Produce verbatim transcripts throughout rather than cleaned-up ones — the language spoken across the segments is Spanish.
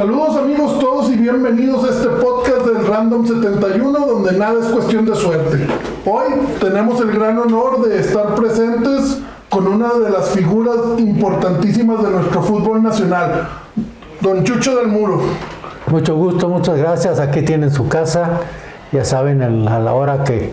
Saludos amigos todos y bienvenidos a este podcast del Random setenta y uno, donde nada es cuestión de suerte. Hoy tenemos el gran honor de estar presentes con una de las figuras importantísimas de nuestro fútbol nacional, Don Chucho del Muro. Mucho gusto, muchas gracias, aquí tienen su casa, ya saben, a la hora que,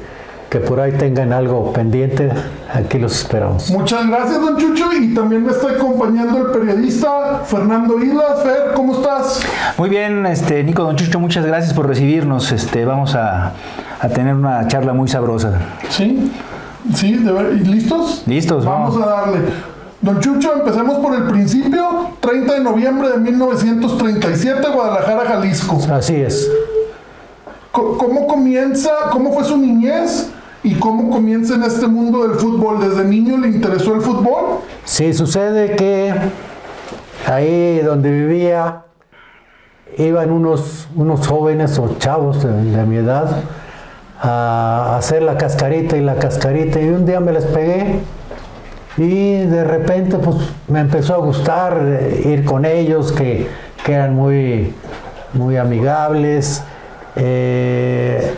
que por ahí tengan algo pendiente, aquí los esperamos. Muchas gracias, Don Chucho, y también me está acompañando el periodista Fernando Islas. Fer, ¿cómo estás? Muy bien, este Nico, Don Chucho, muchas gracias por recibirnos, este vamos a, a tener una charla muy sabrosa. ¿Sí? ¿Sí? ¿De ver? ¿Listos? Listos, vamos. Vamos a darle. Don Chucho, empecemos por el principio, treinta de noviembre de mil novecientos treinta y siete, Guadalajara, Jalisco. Así es. ¿Cómo comienza, cómo fue su niñez y cómo comienza en este mundo del fútbol? ¿Desde niño le interesó el fútbol? Sí, sucede que ahí donde vivía iban unos, unos jóvenes o chavos de, de mi edad a hacer la cascarita y la cascarita, y un día me les pegué. Y de repente pues me empezó a gustar ir con ellos, que, que eran muy, muy amigables, eh,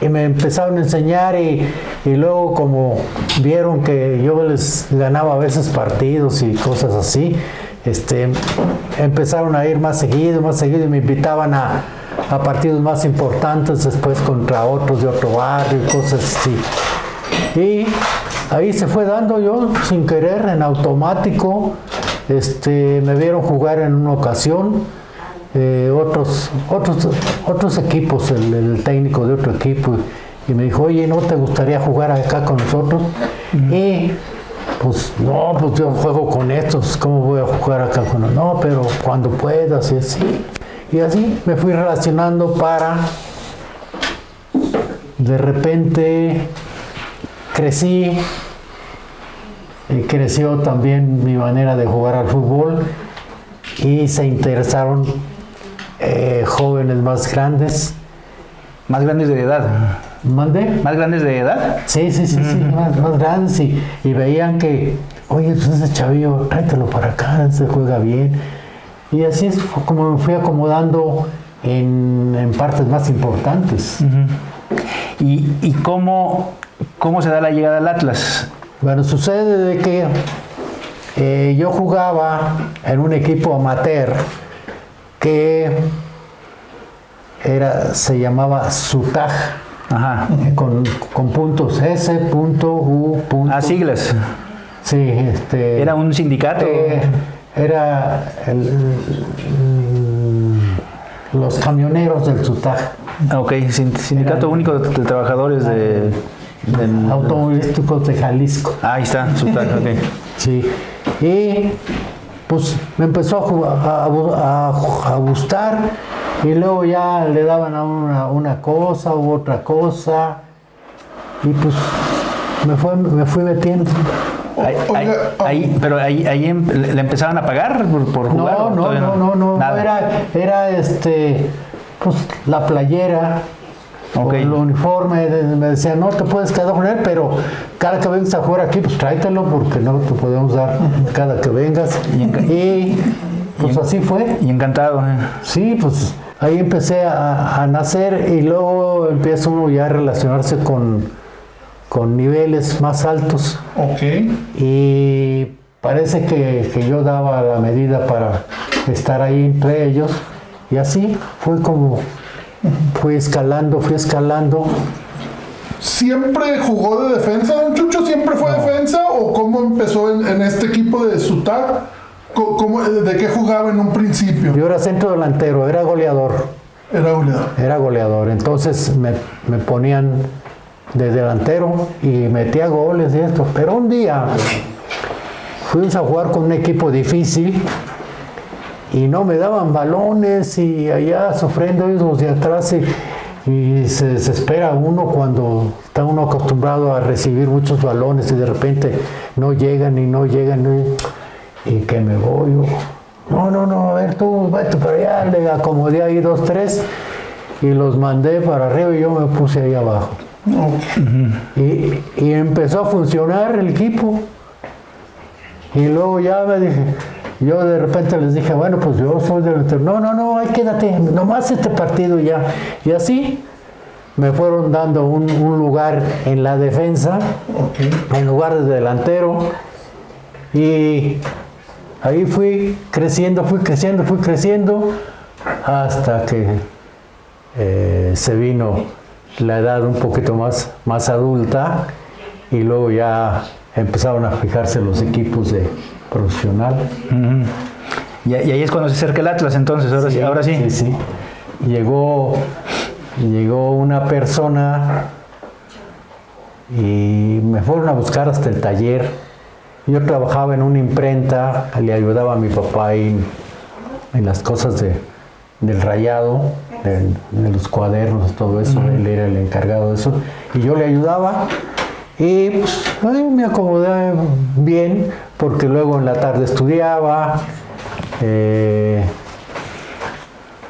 y me empezaron a enseñar, y, y luego como vieron que yo les ganaba a veces partidos y cosas así, este, empezaron a ir más seguido, más seguido, y me invitaban a, a partidos más importantes después contra otros de otro barrio y cosas así. Y ahí se fue dando, yo sin querer, en automático, este, me vieron jugar en una ocasión, eh, otros, otros, otros equipos, el, el técnico de otro equipo, y me dijo, oye, ¿no te gustaría jugar acá con nosotros? Mm-hmm. Y pues no, pues yo juego con estos, ¿cómo voy a jugar acá con ellos? No, pero cuando puedas, y así. Y así me fui relacionando para, de repente, crecí, y creció también mi manera de jugar al fútbol, y se interesaron eh, jóvenes más grandes. ¿Más grandes de edad? ¿Mandé? ¿Más grandes de edad? Sí, sí, sí, mm-hmm. sí más, más grandes, y, y veían que, oye, pues ese chavillo, tráetelo para acá, se juega bien. Y así es como me fui acomodando en, en partes más importantes. Mm-hmm. ¿Y, y cómo... ¿Cómo se da la llegada al Atlas? Bueno, sucede de que eh, yo jugaba en un equipo amateur que era, se llamaba Sutaj. Ajá. Con, con puntos S, punto, U, punto. Ah, siglas. Sí, este... ¿Era un sindicato? Eh, era el, el, los camioneros del Sutaj. Ok, Sindicato Único de Trabajadores de... Del, automovilísticos de Jalisco. Ahí está, Sutaj, ok. Sí. Y pues me empezó a, jugar, a, a, a gustar, y luego ya le daban a una, una cosa u otra cosa, y pues me, fue, me fui metiendo. Ahí, ahí, ahí, pero ahí, ahí le empezaban a pagar por, por jugar. No, no, no, no, no, no era, era este, pues la playera. Okay. Con el uniforme, me decían, no te puedes quedar con él, pero cada que vengas a jugar aquí, pues tráetelo, porque no te podemos dar cada que vengas. Y, y pues y así fue. Y encantado. ¿Eh? Sí, pues ahí empecé a, a nacer, y luego empieza uno ya a relacionarse con, con niveles más altos. Ok. Y parece que, que yo daba la medida para estar ahí entre ellos, y así fue como... Fui escalando, fui escalando. ¿Siempre jugó de defensa, Don Chucho? ¿Siempre fue no. defensa? ¿O cómo empezó en, en este equipo de Sutaj? ¿Cómo, ¿De qué jugaba en un principio? Yo era centro delantero, era goleador. Era goleador. Era goleador. Entonces me, me ponían de delantero y metía goles y esto. Pero un día fuimos a jugar con un equipo difícil. Y no me daban balones, y allá sufriendo ellos de atrás, y, y se desespera uno cuando está uno acostumbrado a recibir muchos balones, y de repente no llegan y no llegan, y, y que me voy yo. No, no, no, a ver tú, vete para allá, le acomodé ahí dos, tres, y los mandé para arriba, y yo me puse ahí abajo. Y, y empezó a funcionar el equipo, y luego ya me dije... Yo de repente les dije, bueno, pues yo soy delantero. No, no, no, ahí quédate, nomás este partido ya. Y así me fueron dando un, un lugar en la defensa, okay, en lugar de delantero. Y ahí fui creciendo, fui creciendo, fui creciendo, hasta que eh, se vino la edad un poquito más, más adulta, y luego ya empezaron a fijarse los equipos de profesional. Uh-huh. y, y ahí es cuando se acerca el Atlas, entonces, ahora sí. sí, ahora sí. sí, sí. Llegó, llegó una persona y me fueron a buscar hasta el taller. Yo trabajaba en una imprenta, le ayudaba a mi papá en, en las cosas de, del rayado, de, de los cuadernos, todo eso. Uh-huh. Él era el encargado de eso y yo le ayudaba. Y pues, ay, me acomodé bien, porque luego en la tarde estudiaba. Eh,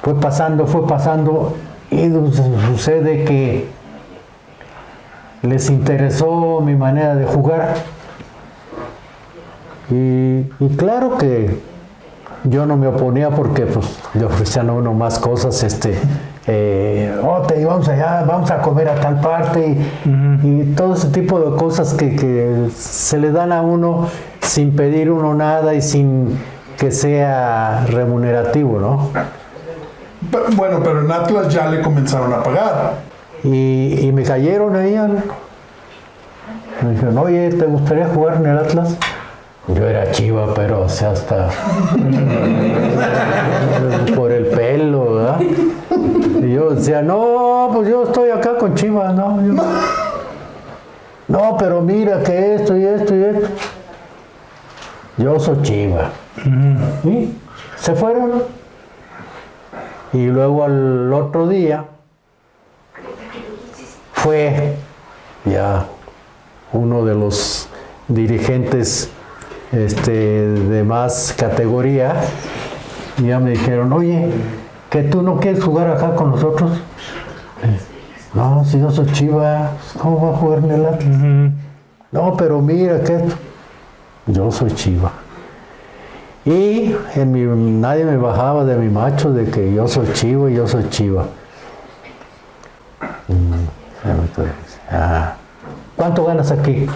fue pasando, fue pasando, y sucede que les interesó mi manera de jugar. Y, y claro que yo no me oponía, porque pues le ofrecían a uno más cosas, este... Eh, oh, te íbamos allá, vamos a comer a tal parte, y, uh-huh, y todo ese tipo de cosas que, que se le dan a uno sin pedir uno nada y sin que sea remunerativo, ¿no? Pero, bueno, pero en Atlas ya le comenzaron a pagar. Y, y me cayeron ahí, me dijeron, oye, ¿te gustaría jugar en el Atlas? Yo era chiva, pero o sea, hasta por el pelo, ¿verdad? Y yo decía, no, pues yo estoy acá con Chivas, ¿no? Yo, no, pero mira que esto y esto y esto. Yo soy Chiva. Uh-huh. Y se fueron. Y luego al otro día fue ya uno de los dirigentes este, de más categoría. Y ya me dijeron, oye, ¿que tú no quieres jugar acá con nosotros? Eh, no, si yo soy Chiva, ¿cómo va a jugar en el Atlas? Uh-huh. No, pero mira que yo soy Chiva. Y en mi, nadie me bajaba de mi macho de que yo soy Chiva y yo soy Chiva. Ah, ¿cuánto ganas aquí?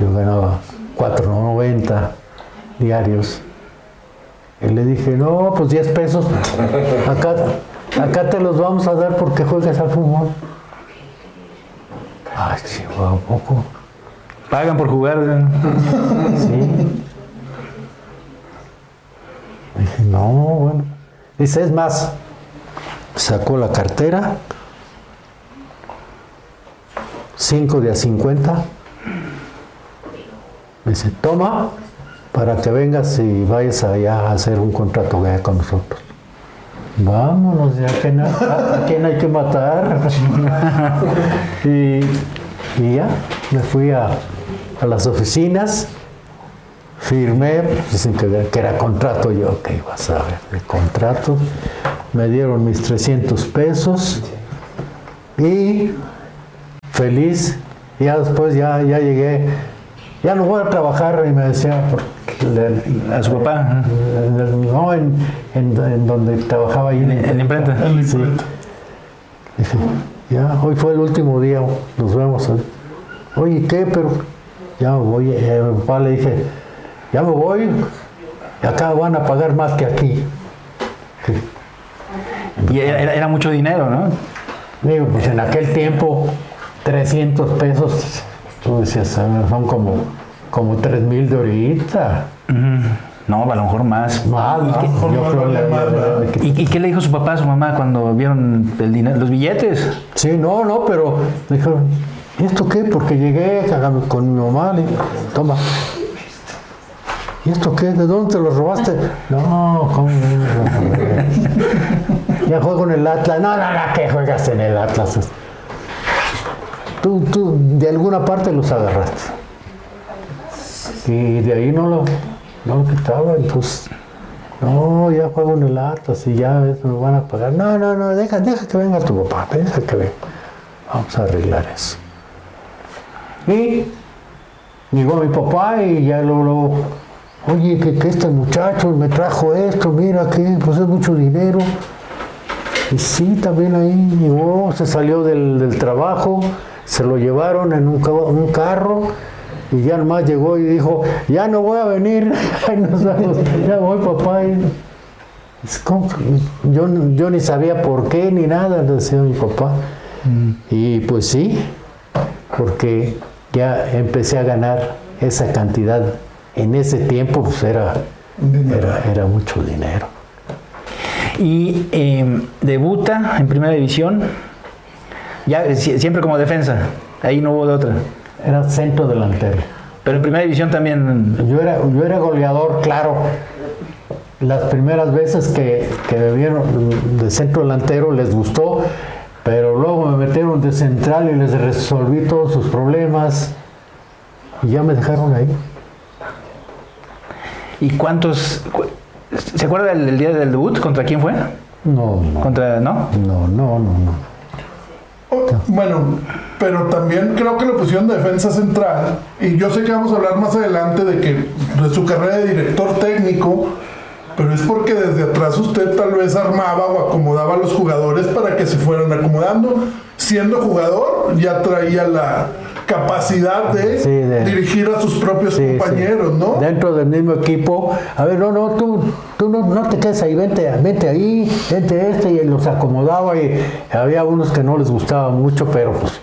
Yo ganaba cuatro noventa diarios. Y le dije, no, pues diez pesos, acá, acá te los vamos a dar porque juegas al fútbol. Ay, chihuahua, un poco. Pagan por jugar. ¿No? Sí. Dije, no, bueno. Dice, es más, sacó la cartera, cinco de a cincuenta. Me dice, toma, para que vengas y vayas allá a hacer un contrato allá con nosotros. Vámonos, ya que no, a, a quién hay que matar. y, y ya, me fui a, a las oficinas, firmé, dicen que, que era contrato, yo, ok, vas a ver, el contrato. Me dieron mis trescientos pesos y feliz. Ya después ya, ya llegué. Ya no voy a trabajar, y me decía, le, a su papá, le, le, no, en, en, en donde trabajaba ahí en, en la imprenta. Sí. Dije, ya, hoy fue el último día, nos vemos. ¿Eh? Oye, ¿qué? Pero ya me voy. Eh, a mi papá le dije, ya me voy, y acá van a pagar más que aquí. Sí. Y era, era mucho dinero, ¿no? Digo, pues en aquel tiempo, trescientos pesos. Tú decías, son como, como tres mil de ahorita. Uh-huh. No, a lo mejor más. Más, ¿y qué le dijo su papá a su mamá cuando vieron el dinero, los billetes? Sí, no, no, pero dijeron, ¿esto qué? Porque llegué con mi mamá, le dije, toma. ¿Y esto qué? ¿De dónde te lo robaste? No, ¿cómo? Ya juego en el Atlas. No, no, no, ¿qué juegas en el Atlas? Tú, tú, de alguna parte los agarraste. Y de ahí no lo, no lo quitaba, y pues, no, ya juego en el Atlas y ya me van a pagar. No, no, no, deja, deja que venga tu papá, deja que venga. Vamos a arreglar eso. Y llegó mi papá y ya luego Oye, que, que este muchacho me trajo esto, mira que pues es mucho dinero. Y sí, también ahí llegó, se salió del, del trabajo, se lo llevaron en un, un carro y ya nomás llegó y dijo, ya no voy a venir, nos vamos, ya voy papá. Y, yo, yo ni sabía por qué ni nada, decía mi papá. Mm. Y pues sí, porque ya empecé a ganar esa cantidad. En ese tiempo pues era, era, era mucho dinero. Y eh, debuta en primera división, ya siempre como defensa, ahí no hubo de otra. Era centro delantero. Pero en primera división también. Yo era, yo era goleador, claro. Las primeras veces que, que me vieron de centro delantero les gustó, pero luego me metieron de central y les resolví todos sus problemas y ya me dejaron ahí. ¿Y cuántos? Cu ¿Se acuerda el, el día del debut? ¿Contra quién fue? No, no. ¿Contra, no? No, no, no, no. Oh, bueno, pero también creo que lo pusieron de defensa central, y yo sé que vamos a hablar más adelante de que de su carrera de director técnico, pero es porque desde atrás usted tal vez armaba o acomodaba a los jugadores para que se fueran acomodando. Siendo jugador ya traía la capacidad de, sí, de dirigir a sus propios sí, compañeros, sí. ¿No? Dentro del mismo equipo, a ver, no, no, tú, tú no, no te quedes ahí, vente, vente ahí, vente este, y los acomodaba, y había unos que no les gustaba mucho, pero pues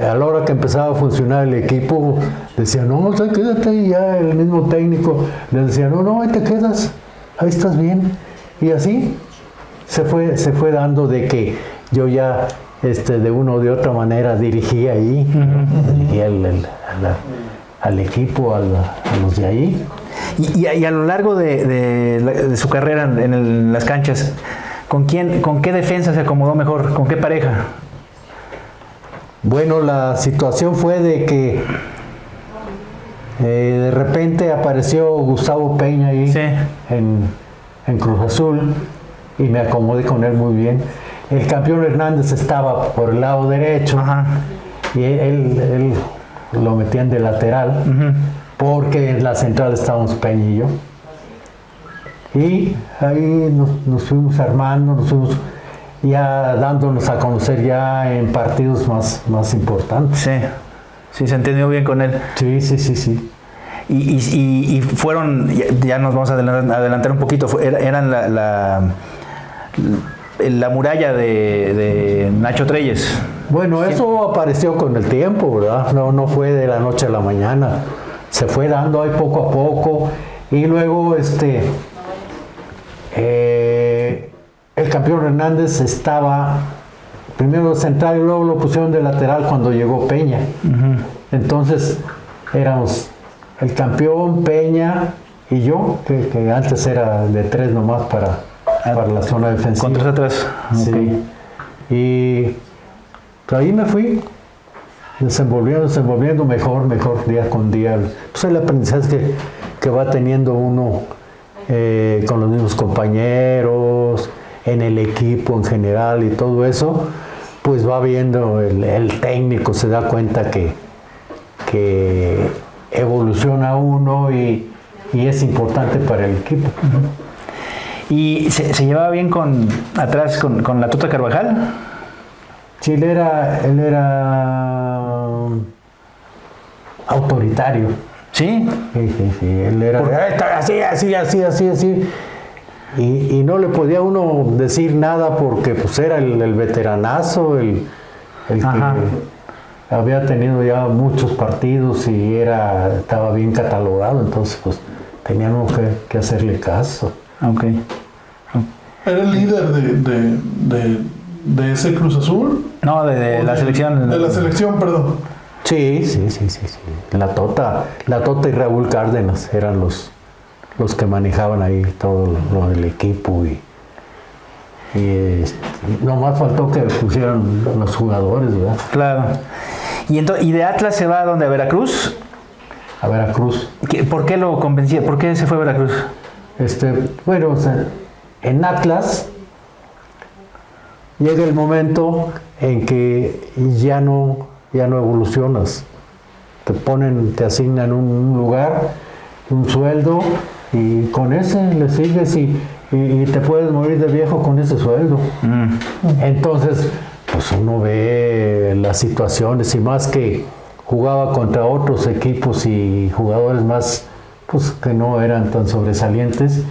a la hora que empezaba a funcionar el equipo, decían, no, o sea, quédate ahí, ya el mismo técnico les decía, no, no, ahí te quedas, ahí estás bien, y así se fue, se fue dando de que yo ya... Este, de una o de otra manera dirigía ahí, uh-huh. dirigía el, el, al, al equipo, al, a los de ahí. Y, y, a, y a lo largo de, de, de su carrera en, el, en las canchas, ¿con quién, con qué defensa se acomodó mejor? ¿Con qué pareja? Bueno, la situación fue de que eh, de repente apareció Gustavo Peña ahí, sí. en, en Cruz Azul, y me acomodé con él muy bien. El campeón Hernández estaba por el lado derecho. Ajá. Y él, él lo metían de lateral, uh-huh. porque en la central estábamos Peña y yo. Y ahí nos, nos fuimos armando, nos fuimos ya dándonos a conocer ya en partidos más, más importantes. Sí, sí, se entendió bien con él. Sí, sí, sí, sí. Y, y, y fueron, ya nos vamos a adelantar un poquito, eran la... la la muralla de, de Nacho Trelles. Bueno, eso apareció con el tiempo, ¿verdad? No, no fue de la noche a la mañana. Se fue dando ahí poco a poco. Y luego, este... Eh, el campeón Hernández estaba... Primero central y luego lo pusieron de lateral cuando llegó Peña. Uh-huh. Entonces, éramos el campeón, Peña y yo, que, que antes era de tres nomás para... para la zona defensiva. Con tres atrás. Sí. Okay. Y pues, ahí me fui desenvolviendo, desenvolviendo mejor, mejor día con día. Pues el aprendizaje que, que va teniendo uno eh, con los mismos compañeros, en el equipo en general y todo eso, pues va viendo el, el técnico, se da cuenta que, que evoluciona uno y, y es importante para el equipo. Uh-huh. ¿Y se, se llevaba bien con atrás con, con La Tota Carvajal? Sí, él era, él era autoritario. ¿Sí? Sí, sí, sí. Él era así, así, así, así, así. Y, y no le podía uno decir nada porque pues era el, el veteranazo, el, el que Ajá. había tenido ya muchos partidos y era, estaba bien catalogado, entonces pues teníamos que, que hacerle caso. Okay. Oh. ¿Era el líder de, de, de, de ese Cruz Azul? No, de, de la de, selección. De la selección, perdón. Sí, sí, sí, sí, sí. La Tota, La Tota y Raúl Cárdenas eran los, los que manejaban ahí todo lo del equipo y, y este, nomás faltó que pusieran los jugadores, ¿verdad? Claro. Y entonces, y de Atlas se va a donde, a Veracruz. A Veracruz. ¿Por qué lo convencía? ¿Por qué se fue a Veracruz? Este, bueno, o sea, en Atlas llega el momento en que ya no, ya no evolucionas. Te ponen, te asignan un, un lugar, un sueldo y con ese le sigues y, y, y te puedes morir de viejo con ese sueldo. Mm. Entonces, pues uno ve las situaciones, y más que jugaba contra otros equipos y jugadores más, pues que no eran tan sobresalientes,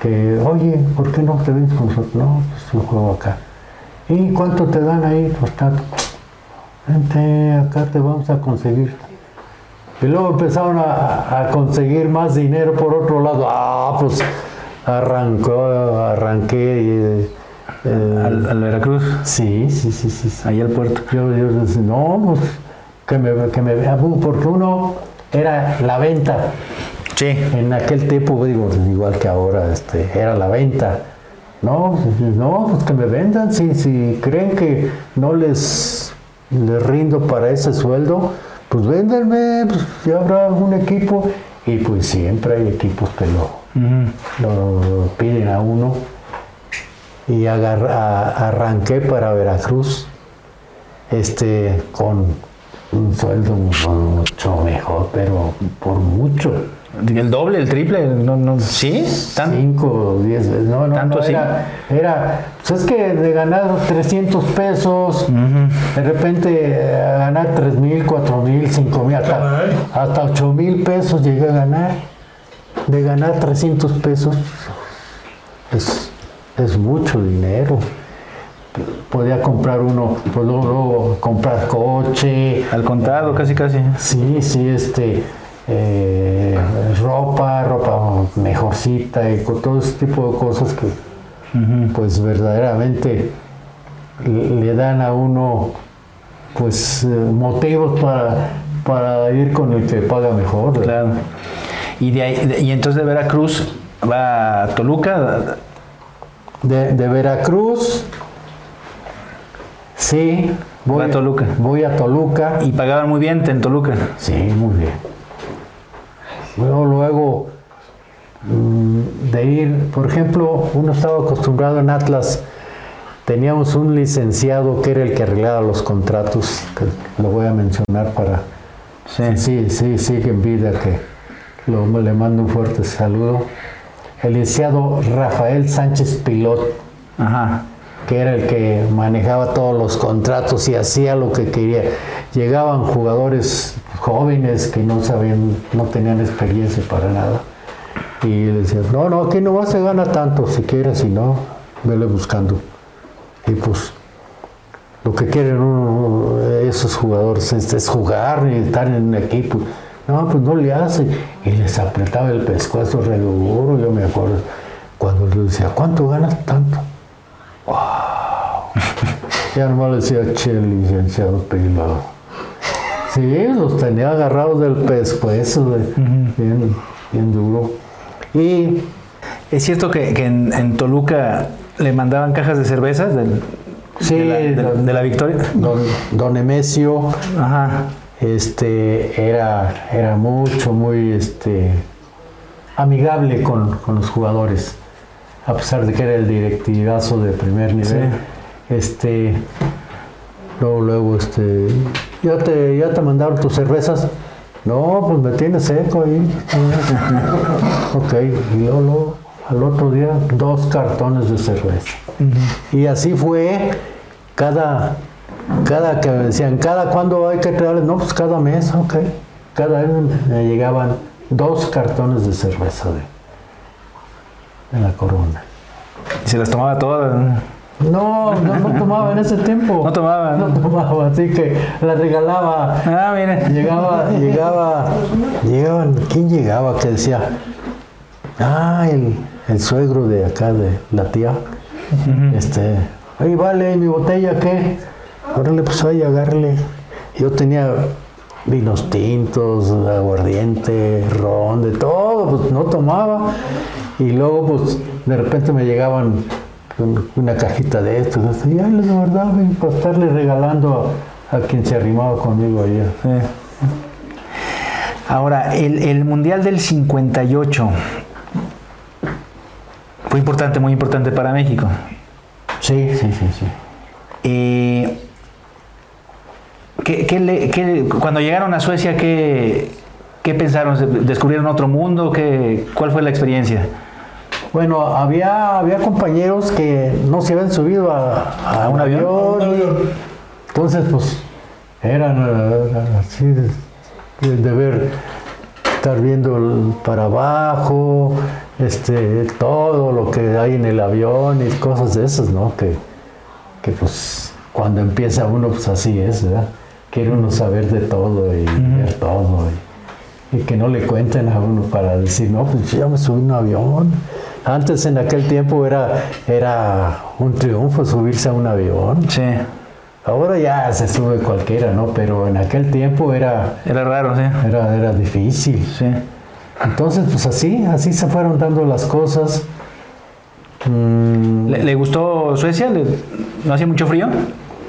que, oye, ¿por qué no te ves con nosotros? No, pues yo juego acá. ¿Y cuánto te dan ahí? Pues tanto. Vente, acá te vamos a conseguir. Y luego empezaron a, a conseguir más dinero por otro lado. Ah, pues arrancó, arranqué. Eh, eh, ¿Al, ¿Al Veracruz? Sí, sí, sí, sí, sí. Ahí al puerto. Yo, yo decía, no, pues que me, que me vea, porque uno era la venta. Sí. En aquel tiempo, digo, igual que ahora, este, era la venta. No, no, pues que me vendan. Si, si creen que no les, les rindo para ese sueldo, pues véndanme, pues ya habrá algún equipo. Y pues siempre hay equipos que lo, uh-huh. lo, lo piden a uno. Y agarra, arranqué para Veracruz este, con un sueldo mucho mejor, pero por mucho. ¿El doble, el triple? No, no, ¿sí? ¿Tan? Cinco o diez veces. No, no, ¿tanto no, era, era, pues es que de ganar trescientos pesos, uh-huh. de repente a ganar tres mil, cuatro mil, cinco mil, hasta, hasta ocho mil pesos llegué a ganar. De ganar trescientos pesos es, es mucho dinero. Podía comprar uno, pues luego, luego comprar coche. Al contado, eh, casi, casi. Sí, sí, este... Eh, ropa, ropa mejorcita y con todo ese tipo de cosas que uh-huh. pues verdaderamente le dan a uno pues eh, motivos para, para ir con el que paga mejor. Claro. Y, de ahí, de, y entonces de Veracruz va a Toluca. De, de Veracruz sí voy a Toluca. Voy a Toluca. Y pagaban muy bien en Toluca. Sí, muy bien. Luego, luego de ir, por ejemplo, uno estaba acostumbrado en Atlas, teníamos un licenciado que era el que arreglaba los contratos, que lo voy a mencionar para... Sí, sí, sí, sí, que en vida, que lo, le mando un fuerte saludo. El licenciado Rafael Sánchez Pilot, ajá, que era el que manejaba todos los contratos y hacía lo que quería. Llegaban jugadores jóvenes que no sabían, no tenían experiencia para nada. Y decían, no, no, aquí no se gana tanto, si quieres, si no, vele buscando. Y pues, lo que quieren uno, esos jugadores es, es jugar y estar en un equipo. No, pues no le hacen. Y les apretaba el pescuezo re duro, yo me acuerdo. Cuando le decía, ¿cuánto ganas tanto? ¡Wow! Ya nomás le decía, che, licenciado Pelado. Sí, los tenía agarrados del pescuezo, de, uh-huh. bien, bien duro. Y ¿es cierto que, que en, en Toluca le mandaban cajas de cervezas del, sí, de, la, de, don, de la Victoria? Don, don Emesio, ajá, este, era, era mucho, muy este, amigable con, con los jugadores, a pesar de que era el directivazo de primer nivel. Sí. Este, luego, luego, este... ¿Ya te, ya te mandaron tus cervezas? No, pues me tiene seco ahí. Ok, y luego, luego al otro día dos cartones de cerveza. Uh-huh. Y así fue cada, cada que me decían, ¿cada cuándo hay que traerles? No, pues cada mes, ok. Cada vez me llegaban dos cartones de cerveza de, de la Corona. ¿Y se las tomaba todas? No, no, no tomaba en ese tiempo. No tomaba. No, no tomaba, así que la regalaba. Ah, mira. Llegaba, llegaba, llegaban, ¿quién llegaba? Que decía, ah, el, el suegro de acá, de la tía. Uh-huh. Este, ahí vale, mi botella, ¿qué? Órale, pues ahí, agarrele. Yo tenía vinos tintos, aguardiente, ron, de todo, pues no tomaba. Y luego, pues, de repente me llegaban una cajita de estos, y ay, la verdad, para estarle regalando a, a quien se arrimaba conmigo allá. Sí. Ahora, el, el Mundial del cincuenta y ocho fue importante, muy importante para México. Sí, sí, sí, sí. Eh, ¿qué, qué le, qué, cuando llegaron a Suecia, ¿qué, ¿Qué pensaron? ¿Descubrieron otro mundo? ¿Qué, ¿Cuál fue la experiencia? Bueno, había, había compañeros que no se habían subido a, a un avión. avión. Y, entonces, pues, eran así de, de ver, estar viendo para abajo, este, todo lo que hay en el avión y cosas de esas, ¿no? Que, que pues, cuando empieza uno, pues así es, ¿verdad? Quiere uno saber de todo y uh-huh. ver todo. Y, y que no le cuenten a uno para decir, no, pues ya me subí a un avión. Antes, en aquel tiempo, era, era un triunfo subirse a un avión. Sí. Ahora ya se sube cualquiera, ¿no? Pero en aquel tiempo era... Era raro, sí. Era, era difícil. Sí. Entonces, pues así, así se fueron dando las cosas. Mm. ¿Le, ¿Le gustó Suecia? ¿Le, ¿No hacía mucho frío?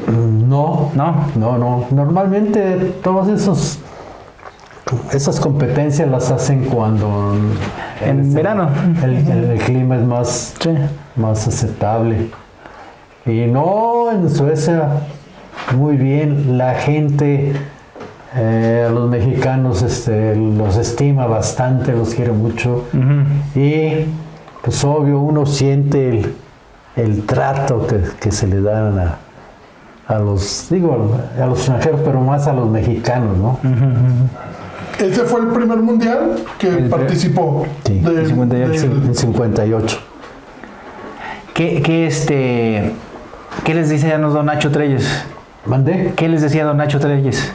No. ¿No? No, no. Normalmente todas esos, esas competencias las hacen cuando... En el, verano. El, el, el clima es más, sí. más aceptable. Y no, en Suecia... Muy bien, la gente, eh, los mexicanos este, los estima bastante, los quiere mucho. Uh-huh. Y pues obvio, uno siente el, el trato que, que se le dan a, a los, digo, a los extranjeros, pero más a los mexicanos, ¿no? Uh-huh. Ese fue el primer mundial que el, participó. Sí, del, en cincuenta y ocho. ¿Qué, qué, este, ¿Qué les dice a nos don Nacho Trelles? ¿Mandé? ¿Qué les decía don Nacho Trelles?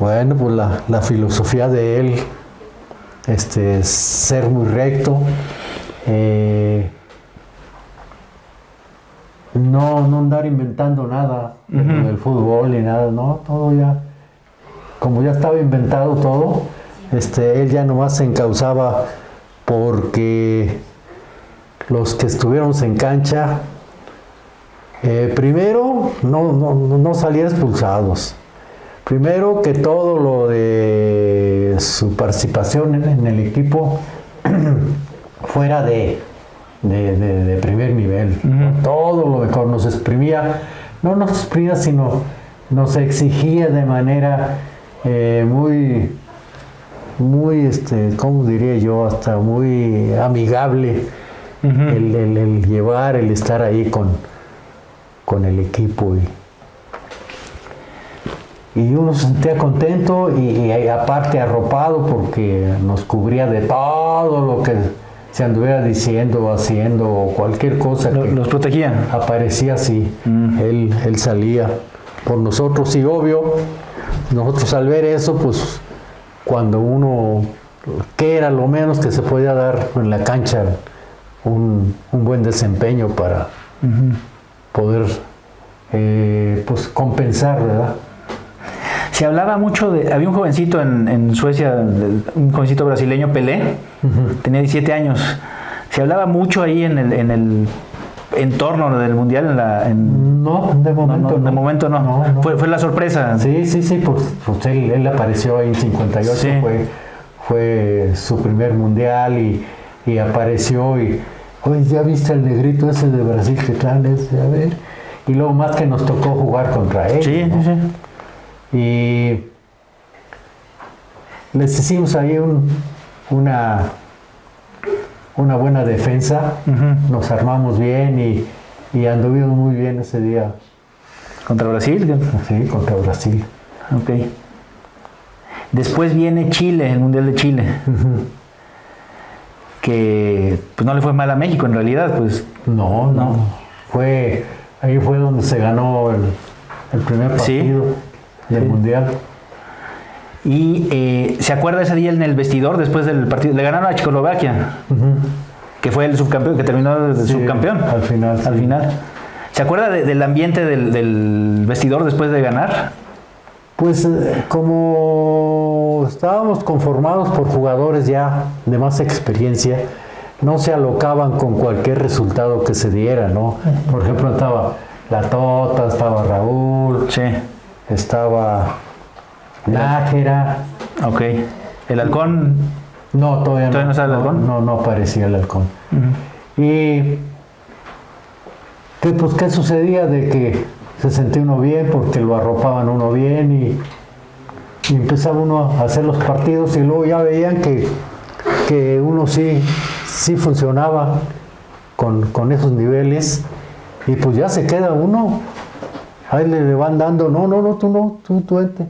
Bueno, pues la, la filosofía de él, este, ser muy recto, eh, no, no andar inventando nada uh-huh. del fútbol y nada, no, todo ya, como ya estaba inventado todo, este, él ya nomás se encauzaba porque los que estuvieron en cancha, Eh, primero, no, no, no salir expulsados. Primero que todo lo de su participación en, en el equipo fuera de, de, de, de primer nivel. Uh-huh. Todo lo mejor nos exprimía, no nos exprimía, sino nos exigía de manera eh, muy, muy, este, ¿cómo diría yo? Hasta muy amigable uh-huh. el, el, el llevar, el estar ahí con... con el equipo y, y uno se sentía contento y, y aparte arropado porque nos cubría de todo lo que se anduviera diciendo, haciendo o cualquier cosa que los protegía. Aparecía así, mm. él, él salía por nosotros y obvio, nosotros al ver eso, pues cuando uno, que era lo menos que se podía dar en la cancha, un, un buen desempeño para... Uh-huh. poder eh, pues compensar, ¿verdad? Se hablaba mucho de... Había un jovencito en, en Suecia, un jovencito brasileño, Pelé, uh-huh. tenía diecisiete años. Se hablaba mucho ahí en el, en el entorno del Mundial. En la, en, no, de momento no. no, no. De momento no. no, no. Fue, fue la sorpresa. Sí, sí, sí, pues, pues él, él apareció ahí en cincuenta y ocho, sí. fue, fue su primer Mundial y, y apareció y... Oye, ya viste el negrito ese de Brasil que tal es, a ver. Y luego más que nos tocó jugar contra él. Sí, ¿no? sí. Y les hicimos ahí un, una, una buena defensa. Uh-huh. Nos armamos bien y, y anduvimos muy bien ese día. ¿Contra Brasil? Sí, contra Brasil. Ok. Después viene Chile, el Mundial de Chile. Uh-huh. Que pues no le fue mal a México en realidad, pues no, no, no. fue ahí fue donde se ganó el, el primer partido sí. del sí. mundial. Y eh, se acuerda ese día en el vestidor después del partido, le ganaron a Checoslovaquia, uh-huh. que fue el subcampeón, que terminó el sí, subcampeón al final. Al sí. final, ¿se acuerda de, del ambiente del, del vestidor después de ganar? Pues como estábamos conformados por jugadores ya de más experiencia, no se alocaban con cualquier resultado que se diera, ¿no? Por ejemplo, estaba La Tota, estaba Raúl, sí. estaba Nájera. Ok. ¿El Halcón? No, todavía, ¿Todavía no. no sale el Halcón? No, no aparecía el Halcón. Uh-huh. Y que, pues, ¿qué sucedía de que se sentía uno bien porque lo arropaban uno bien y empezaba uno a hacer los partidos y luego ya veían que, que uno sí, sí funcionaba con, con esos niveles, y pues ya se queda uno, ahí le van dando, no, no, no, tú no, tú, tú vente,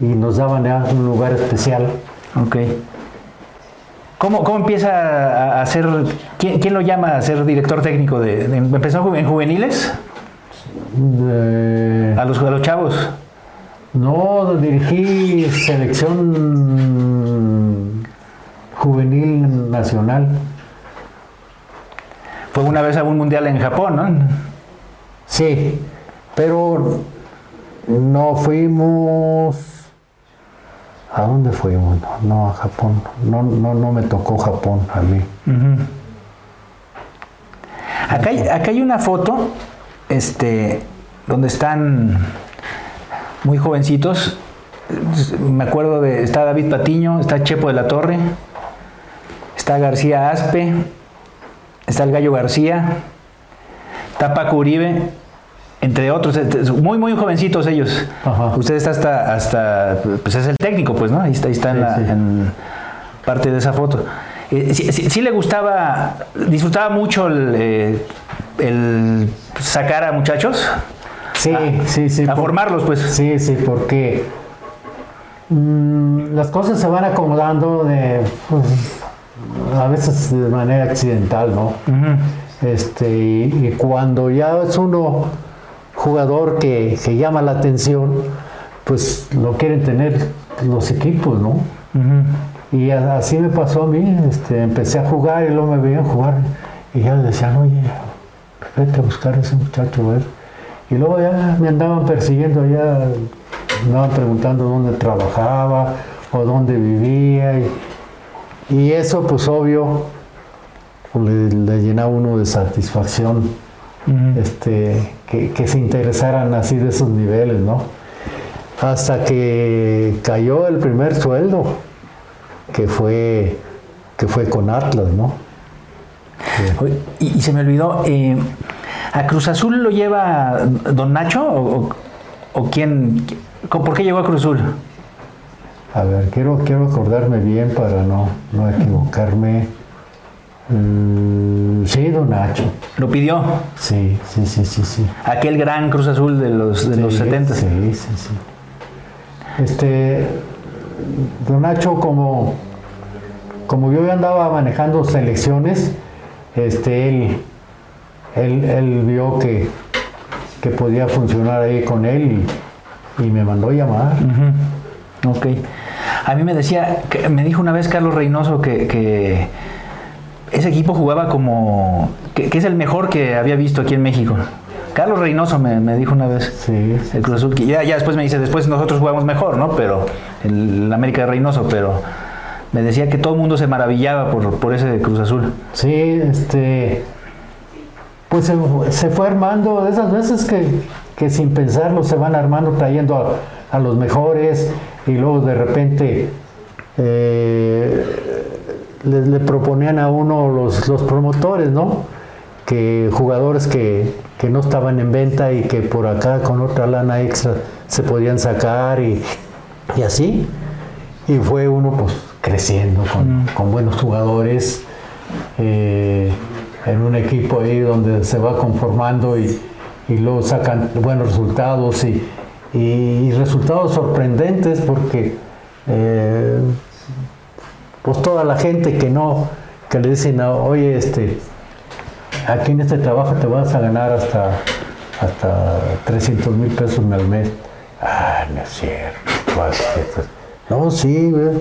y nos daban ya un lugar especial. Ok. ¿Cómo, cómo empieza a ser, quién, quién lo llama a ser director técnico? De, de, ¿Empezó en juveniles? De... ¿A los, a los chavos? No, dirigí selección juvenil nacional. Fue una vez a un mundial en Japón, ¿no? Sí, pero no fuimos... ¿A dónde fuimos? No, no a Japón. No, no, no me tocó Japón a mí. Uh-huh. Acá hay, acá hay una foto este, donde están... muy jovencitos, me acuerdo de, está David Patiño, está Chepo de la Torre, está García Aspe, está el Gallo García, está Paco Uribe, entre otros, muy muy jovencitos ellos. Ajá. Usted está hasta, hasta, pues es el técnico, pues, ¿no? Ahí está, ahí está sí, en, la, sí. en parte de esa foto. Eh, sí, sí, sí le gustaba, disfrutaba mucho el, eh, el sacar a muchachos. Sí, ah, sí, sí. A por, formarlos, pues. Sí, sí, porque mmm, las cosas se van acomodando de, pues, a veces de manera accidental, ¿no? Uh-huh. Este, y, y cuando ya es uno jugador que, que llama la atención, pues lo quieren tener los equipos, ¿no? Uh-huh. Y a, así me pasó a mí, este, empecé a jugar y luego me veían jugar y ya le decían, oye, vete a buscar a ese muchacho, a ver. Y luego ya me andaban persiguiendo, ya andaban preguntando dónde trabajaba o dónde vivía. Y, y eso, pues obvio, le, le llenaba uno de satisfacción, uh-huh. este, que, que se interesaran así de esos niveles, ¿no? Hasta que cayó el primer sueldo, que fue, que fue con Atlas, ¿no? Sí. Y, y se me olvidó... Eh... ¿A Cruz Azul lo lleva don Nacho? ¿O, o quién? ¿Por qué llegó a Cruz Azul? A ver, quiero, quiero acordarme bien para no, no equivocarme. Mm, sí, don Nacho. ¿Lo pidió? Sí, sí, sí, sí, sí. Aquel gran Cruz Azul de los, de sí, los setenta. Sí, sí, sí. Este, don Nacho, como, como yo andaba manejando selecciones, este, él... Él, él vio que, que podía funcionar ahí con él y, y me mandó llamar. Uh-huh. Ok. A mí me decía, que, me dijo una vez Carlos Reynoso que, que ese equipo jugaba como... Que, que es el mejor que había visto aquí en México. Carlos Reynoso me, me dijo una vez. Sí. El Cruz Azul, ya, ya después me dice, después nosotros jugamos mejor, ¿no? Pero, el, el América de Reynoso, pero... Me decía que todo el mundo se maravillaba por, por ese Cruz Azul. Sí, este... Pues se, se fue armando, de esas veces que, que sin pensarlo se van armando, trayendo a, a los mejores, y luego de repente eh, le, le proponían a uno los, los promotores, ¿no? Que jugadores que, que no estaban en venta y que por acá con otra lana extra se podían sacar y, y así. Y fue uno pues creciendo con, con buenos jugadores. Eh, en un equipo ahí donde se va conformando y, y luego sacan buenos resultados y, y, y resultados sorprendentes porque eh, pues toda la gente que no, que le dicen, oye, este, aquí en este trabajo te vas a ganar hasta, hasta trescientos mil pesos al mes. Ah, no es cierto. No, sí, güey.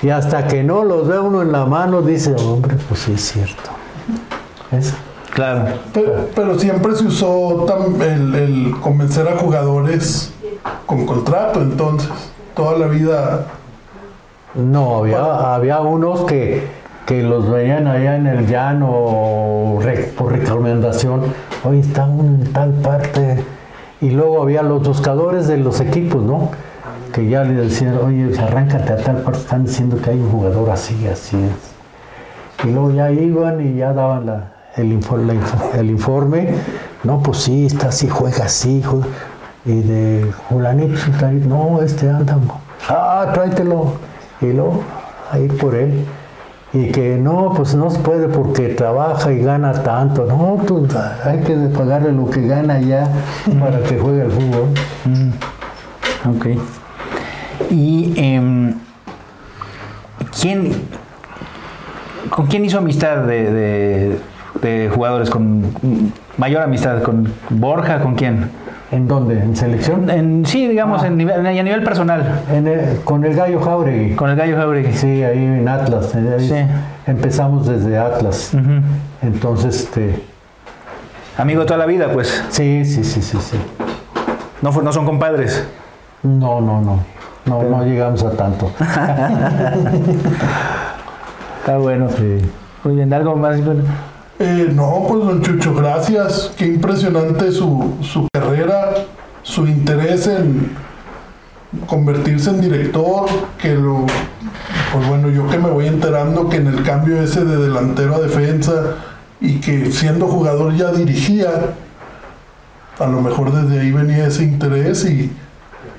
Y hasta que no los ve uno en la mano, dice, hombre, pues sí es cierto. Eso. Claro. Pero, pero siempre se usó tam, el, el convencer a jugadores con contrato, entonces, toda la vida. No, había, bueno. había unos que, que los veían allá en el llano re, por recomendación. Oye, está uno en tal parte. Y luego había los buscadores de los equipos, ¿no? Que ya le decían, oye, arráncate a tal parte. Están diciendo que hay un jugador así, así es. Y luego ya iban y ya daban la, el, informe, la, el informe. No, pues sí, está así, juega así. Juega. Y de Julanito, no, este anda ah, tráetelo, y luego a ir por él. Y que no, pues no se puede porque trabaja y gana tanto. No, pues hay que pagarle lo que gana ya para que juegue al fútbol. Mm. Ok. ¿Y eh, quién, con quién hizo amistad de, de, de jugadores? ¿Con mayor amistad? ¿Con Borja? ¿Con quién? ¿En dónde? ¿En selección? En, sí, digamos, ah. en nivel, en, a nivel personal. En el, con el Gallo Jauregui. Con el Gallo Jauregui. Sí, ahí en Atlas. Ahí sí. Empezamos desde Atlas. Uh-huh. Entonces, este... amigo toda la vida, pues. Sí, sí, sí, sí, sí. ¿No, no son compadres? No, no, no. No, pero... no llegamos a tanto. Está bueno. Sí. Muy bien, ¿algo más? Eh, no, pues don Chucho, gracias. Qué impresionante su, su carrera, su interés en convertirse en director, que lo... Pues bueno, yo que me voy enterando que en el cambio ese de delantero a defensa y que siendo jugador ya dirigía, a lo mejor desde ahí venía ese interés y,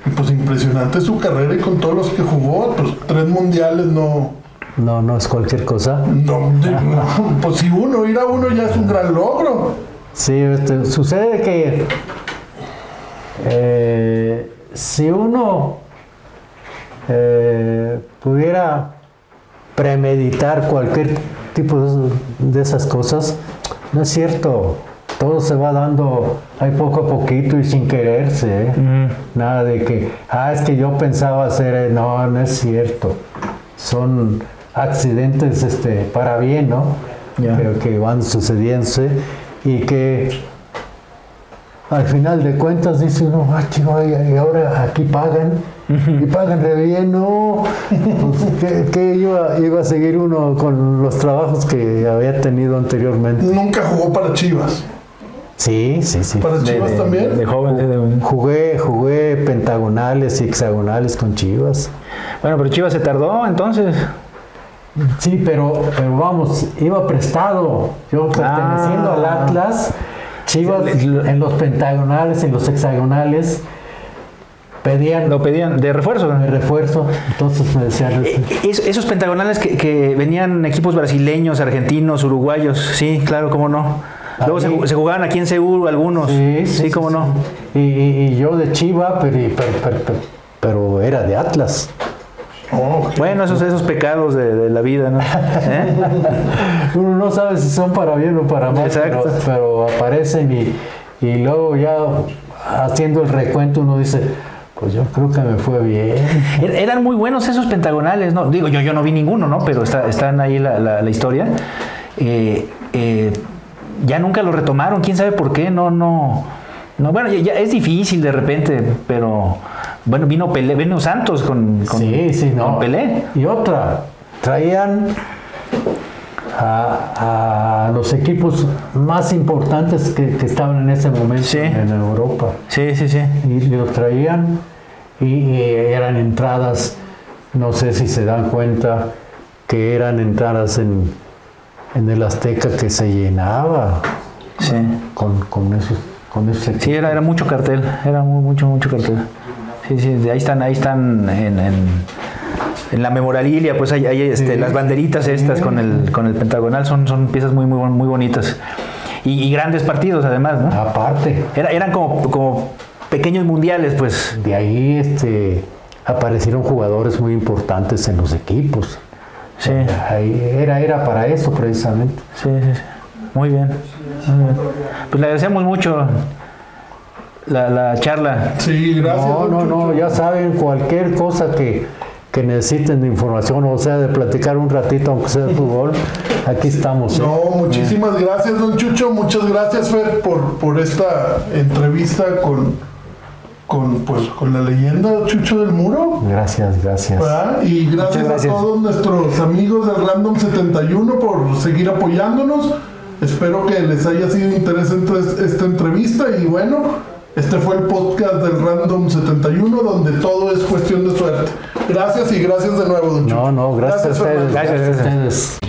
y pues impresionante su carrera y con todos los que jugó, pues tres mundiales no... No, no es cualquier cosa. No, no, pues si uno, ir a uno ya es un gran logro. Sí, este, sucede que eh, si uno eh, pudiera premeditar cualquier tipo de, de esas cosas, no es cierto. Todo se va dando, hay poco a poquito y sin quererse. ¿eh? Mm. Nada de que, ah, es que yo pensaba hacer, no, no es cierto. Son... accidentes este, para bien, ¿no? Yeah. Pero que van sucediéndose y que al final de cuentas dice uno, ah, chico, y ahora aquí pagan, y pagan de bien, ¿no? Pues, ¿qué, qué iba, iba a seguir uno con los trabajos que había tenido anteriormente? Nunca jugó para Chivas. Sí, sí, sí. ¿Para Chivas de, de, también? De, de joven, de, de... Jugué, jugué pentagonales y hexagonales con Chivas. Bueno, pero Chivas se tardó entonces. Sí, pero, pero vamos, iba prestado. Yo perteneciendo ah, al Atlas, Chivas le, en los pentagonales, en los hexagonales, pedían... Lo pedían de refuerzo. De refuerzo, entonces me decían... Es, esos pentagonales que, que venían equipos brasileños, argentinos, uruguayos, sí, claro, cómo no. Luego se, se jugaban aquí en Seúl algunos, sí, sí, sí cómo sí, no. Sí. Y, y yo de Chiva, pero, pero, pero, pero, pero era de Atlas. Oh, bueno, esos, esos pecados de, de la vida, ¿no? ¿Eh? Uno no sabe si son para bien o para mal, pero, pero aparecen y, y luego ya haciendo el recuento uno dice, pues yo creo que me fue bien. Eran muy buenos esos pentagonales, ¿no? Digo, yo, yo no vi ninguno, ¿no? Pero está, están ahí la, la, la historia. Eh, eh, ya nunca lo retomaron, quién sabe por qué, no, no. no bueno, ya, ya es difícil de repente, pero... Bueno, vino Pelé, vino Santos con, con, sí, sí, no. con Pelé. Y otra, traían a, a los equipos más importantes que, que estaban en ese momento sí. en Europa. Sí, sí, sí. Y los traían y, y eran entradas, no sé si se dan cuenta, que eran entradas en, en el Azteca que se llenaba sí. con, con, esos, con esos equipos. Sí, era, era mucho cartel, era muy, mucho, mucho cartel. Sí, sí, ahí están, ahí están en, en, en la memorabilia, pues hay, hay este, sí. las banderitas estas con el, con el pentagonal, son, son piezas muy, muy, muy bonitas. Y, y grandes partidos además, ¿no? Aparte. Era, eran como, como pequeños mundiales, pues. De ahí este, aparecieron jugadores muy importantes en los equipos. Sí. Ahí era, era para eso precisamente. Sí, sí, muy bien. Muy bien. Pues le agradecemos mucho. La, la charla. Sí, gracias. No, no, no, ya saben, cualquier cosa que, que necesiten de información, o sea, de platicar un ratito, aunque sea de fútbol, aquí estamos. ¿eh? No, muchísimas Bien. gracias, don Chucho, muchas gracias, Fer, por, por esta entrevista con, con, pues, con la leyenda Chucho del Muro. Gracias, gracias. ¿Verdad? Y gracias, gracias a todos nuestros amigos del Random setenta y uno por seguir apoyándonos. Espero que les haya sido interesante esta entrevista y bueno... Este fue el podcast del Random setenta y uno, donde todo es cuestión de suerte. Gracias y gracias de nuevo, don Chucho. No, no, gracias, gracias a ustedes. Gracias, gracias.